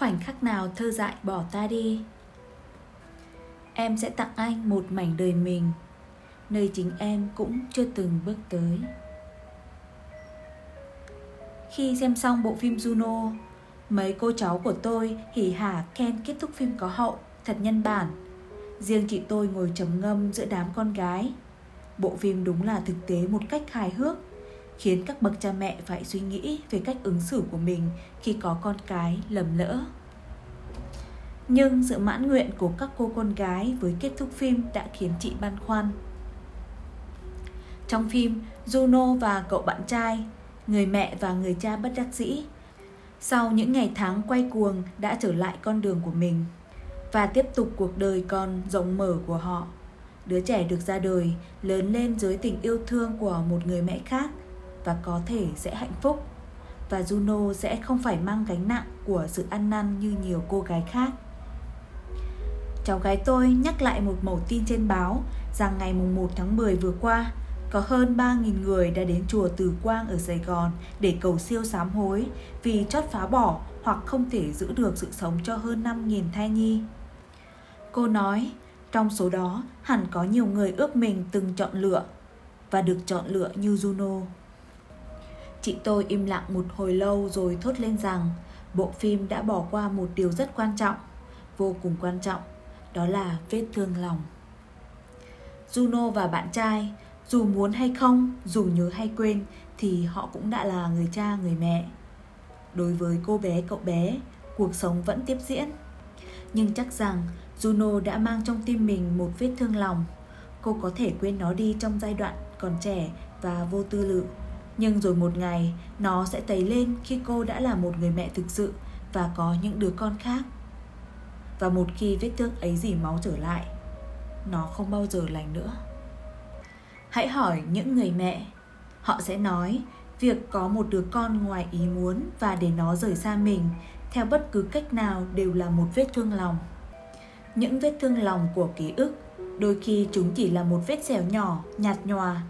khoảnh khắc nào thơ dại bỏ ta đi. Em sẽ tặng anh một mảnh đời mình, nơi chính em cũng chưa từng bước tới. Khi xem xong bộ phim Juno, mấy cô cháu của tôi hỉ hả khen kết thúc phim có hậu, thật nhân bản. Riêng chị tôi ngồi trầm ngâm giữa đám con gái. Bộ phim đúng là thực tế một cách hài hước, khiến các bậc cha mẹ phải suy nghĩ về cách ứng xử của mình khi có con cái lầm lỡ. Nhưng sự mãn nguyện của các cô con gái với kết thúc phim đã khiến chị băn khoăn. Trong phim, Juno và cậu bạn trai, người mẹ và người cha bất đắc dĩ, sau những ngày tháng quay cuồng đã trở lại con đường của mình và tiếp tục cuộc đời còn rộng mở của họ. Đứa trẻ được ra đời, lớn lên dưới tình yêu thương của một người mẹ khác và có thể sẽ hạnh phúc. Và Juno sẽ không phải mang gánh nặng của sự ăn năn như nhiều cô gái khác. Cháu gái tôi nhắc lại một mẩu tin trên báo rằng ngày 1 tháng 10 vừa qua, có hơn 3.000 người đã đến chùa Từ Quang ở Sài Gòn để cầu siêu sám hối vì chót phá bỏ hoặc không thể giữ được sự sống cho hơn 5.000 thai nhi. Cô nói, trong số đó hẳn có nhiều người ước mình từng chọn lựa và được chọn lựa như Juno. Chị tôi im lặng một hồi lâu rồi thốt lên rằng bộ phim đã bỏ qua một điều rất quan trọng, vô cùng quan trọng, đó là vết thương lòng. Juno và bạn trai, dù muốn hay không, dù nhớ hay quên thì họ cũng đã là người cha, người mẹ. Đối với cô bé, cậu bé, cuộc sống vẫn tiếp diễn. Nhưng chắc rằng Juno đã mang trong tim mình một vết thương lòng. Cô có thể quên nó đi trong giai đoạn còn trẻ và vô tư lự, nhưng rồi một ngày nó sẽ tấy lên khi cô đã là một người mẹ thực sự và có những đứa con khác. Và một khi vết thương ấy rỉ máu trở lại, nó không bao giờ lành nữa. Hãy hỏi những người mẹ, họ sẽ nói việc có một đứa con ngoài ý muốn và để nó rời xa mình theo bất cứ cách nào đều là một vết thương lòng. Những vết thương lòng của ký ức, đôi khi chúng chỉ là một vết xẻo nhỏ, nhạt nhòa.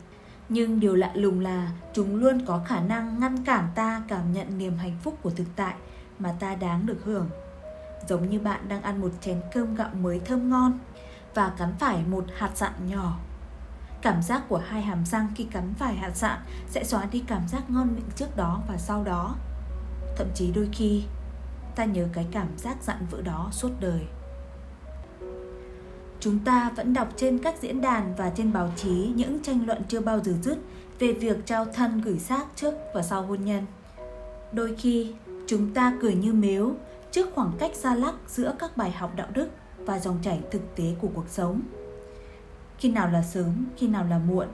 Nhưng điều lạ lùng là chúng luôn có khả năng ngăn cản ta cảm nhận niềm hạnh phúc của thực tại mà ta đáng được hưởng. Giống như bạn đang ăn một chén cơm gạo mới thơm ngon và cắn phải một hạt sạn nhỏ. Cảm giác của hai hàm răng khi cắn phải hạt sạn sẽ xóa đi cảm giác ngon miệng trước đó và sau đó. Thậm chí đôi khi, ta nhớ cái cảm giác dặn vỡ đó suốt đời. Chúng ta vẫn đọc trên các diễn đàn và trên báo chí những tranh luận chưa bao giờ dứt về việc trao thân gửi xác trước và sau hôn nhân. Đôi khi, chúng ta cười như mếu trước khoảng cách xa lắc giữa các bài học đạo đức và dòng chảy thực tế của cuộc sống. Khi nào là sớm, khi nào là muộn.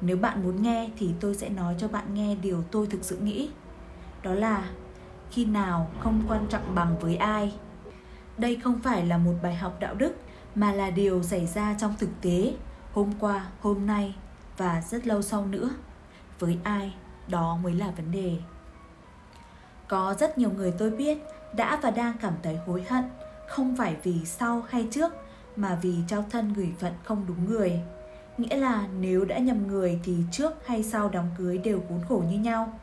Nếu bạn muốn nghe thì tôi sẽ nói cho bạn nghe điều tôi thực sự nghĩ. Đó là khi nào không quan trọng bằng với ai. Đây không phải là một bài học đạo đức, mà là điều xảy ra trong thực tế, hôm qua, hôm nay và rất lâu sau nữa. Với ai, đó mới là vấn đề. Có rất nhiều người tôi biết đã và đang cảm thấy hối hận, không phải vì sau hay trước, mà vì trao thân gửi phận không đúng người. Nghĩa là nếu đã nhầm người thì trước hay sau đám cưới đều khốn khổ như nhau.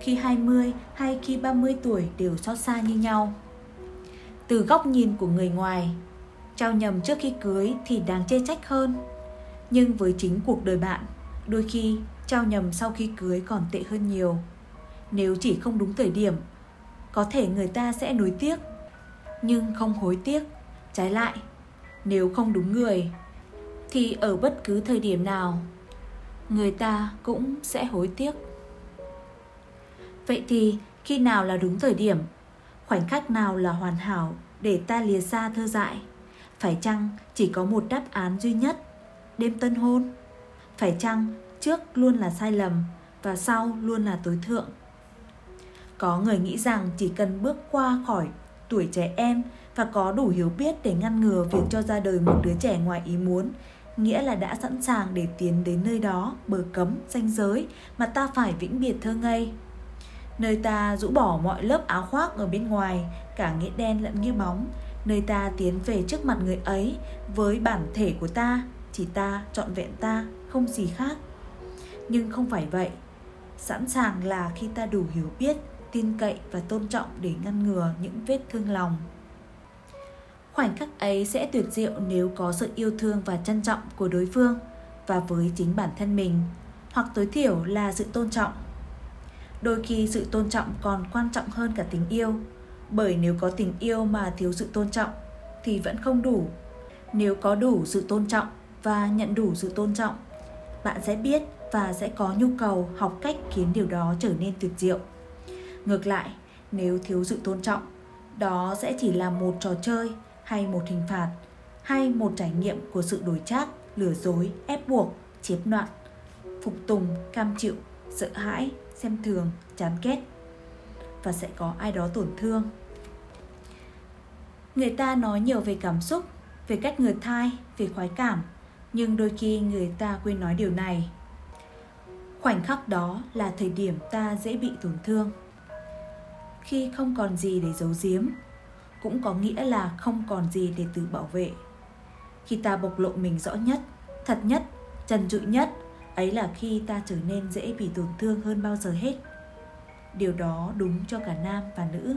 Khi 20 hay khi 30 tuổi đều xót xa như nhau. Từ góc nhìn của người ngoài, trao nhầm trước khi cưới thì đáng chê trách hơn. Nhưng với chính cuộc đời bạn, đôi khi trao nhầm sau khi cưới còn tệ hơn nhiều. Nếu chỉ không đúng thời điểm, có thể người ta sẽ nuối tiếc, nhưng không hối tiếc. Trái lại, nếu không đúng người, thì ở bất cứ thời điểm nào, người ta cũng sẽ hối tiếc. Vậy thì khi nào là đúng thời điểm? Khoảnh khắc nào là hoàn hảo để ta lìa xa thơ dại? Phải chăng chỉ có một đáp án duy nhất, đêm tân hôn? Phải chăng trước luôn là sai lầm và sau luôn là tối thượng? Có người nghĩ rằng chỉ cần bước qua khỏi tuổi trẻ em và có đủ hiểu biết để ngăn ngừa việc cho ra đời một đứa trẻ ngoài ý muốn, nghĩa là đã sẵn sàng để tiến đến nơi đó, bờ cấm, ranh giới mà ta phải vĩnh biệt thơ ngây. Nơi ta rũ bỏ mọi lớp áo khoác ở bên ngoài, cả nghĩa đen lẫn nghĩa bóng. Nơi ta tiến về trước mặt người ấy với bản thể của ta, chỉ ta, trọn vẹn ta, không gì khác. Nhưng không phải vậy. Sẵn sàng là khi ta đủ hiểu biết, tin cậy và tôn trọng để ngăn ngừa những vết thương lòng. Khoảnh khắc ấy sẽ tuyệt diệu nếu có sự yêu thương và trân trọng của đối phương và với chính bản thân mình, hoặc tối thiểu là sự tôn trọng. Đôi khi sự tôn trọng còn quan trọng hơn cả tình yêu, bởi nếu có tình yêu mà thiếu sự tôn trọng thì vẫn không đủ. Nếu có đủ sự tôn trọng và nhận đủ sự tôn trọng, bạn sẽ biết và sẽ có nhu cầu học cách khiến điều đó trở nên tuyệt diệu. Ngược lại, nếu thiếu sự tôn trọng, đó sẽ chỉ là một trò chơi hay một hình phạt, hay một trải nghiệm của sự đối trác, lừa dối, ép buộc, chiếm đoạt, phục tùng, cam chịu, sợ hãi, xem thường, chán ghét, và sẽ có ai đó tổn thương. Người ta nói nhiều về cảm xúc, về cách người thai, về khoái cảm, nhưng đôi khi người ta quên nói điều này: khoảnh khắc đó là thời điểm ta dễ bị tổn thương. Khi không còn gì để giấu giếm, cũng có nghĩa là không còn gì để tự bảo vệ. Khi ta bộc lộ mình rõ nhất, thật nhất, trần trụi nhất, ấy là khi ta trở nên dễ bị tổn thương hơn bao giờ hết. Điều đó đúng cho cả nam và nữ.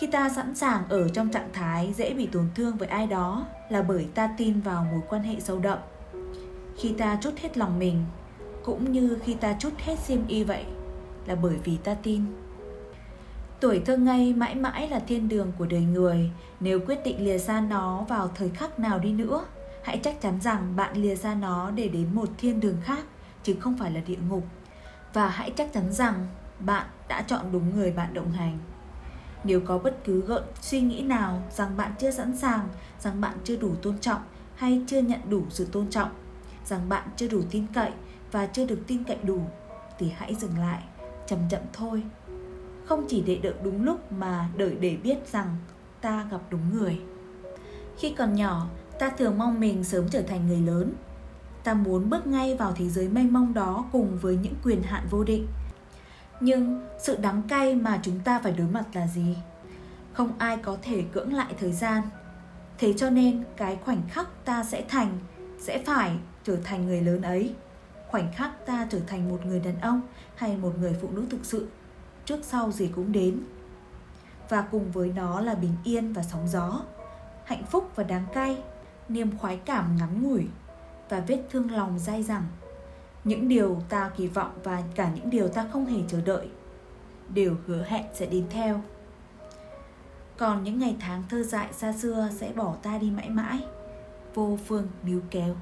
Khi ta sẵn sàng ở trong trạng thái dễ bị tổn thương với ai đó là bởi ta tin vào mối quan hệ sâu đậm. Khi ta trút hết lòng mình, cũng như khi ta trút hết xiêm y vậy, là bởi vì ta tin. Tuổi thơ ngây mãi mãi là thiên đường của đời người. Nếu quyết định lìa xa nó vào thời khắc nào đi nữa, hãy chắc chắn rằng bạn lìa xa nó để đến một thiên đường khác, chứ không phải là địa ngục. Và hãy chắc chắn rằng bạn đã chọn đúng người bạn đồng hành. Nếu có bất cứ gợn suy nghĩ nào rằng bạn chưa sẵn sàng, rằng bạn chưa đủ tôn trọng hay chưa nhận đủ sự tôn trọng, rằng bạn chưa đủ tin cậy và chưa được tin cậy đủ, thì hãy dừng lại, chậm chậm thôi. Không chỉ để đợi đúng lúc mà đợi để biết rằng ta gặp đúng người. Khi còn nhỏ, ta thường mong mình sớm trở thành người lớn. Ta muốn bước ngay vào thế giới mênh mông đó cùng với những quyền hạn vô định. Nhưng sự đắng cay mà chúng ta phải đối mặt là gì? Không ai có thể cưỡng lại thời gian. Thế cho nên cái khoảnh khắc ta sẽ phải trở thành người lớn ấy, khoảnh khắc ta trở thành một người đàn ông hay một người phụ nữ thực sự, trước sau gì cũng đến. Và cùng với nó là bình yên và sóng gió, hạnh phúc và đắng cay, niềm khoái cảm ngắn ngủi và vết thương lòng dai dẳng. Những điều ta kỳ vọng và cả những điều ta không hề chờ đợi đều hứa hẹn sẽ đến theo. Còn những ngày tháng thơ dại xa xưa sẽ bỏ ta đi mãi mãi, vô phương níu kéo.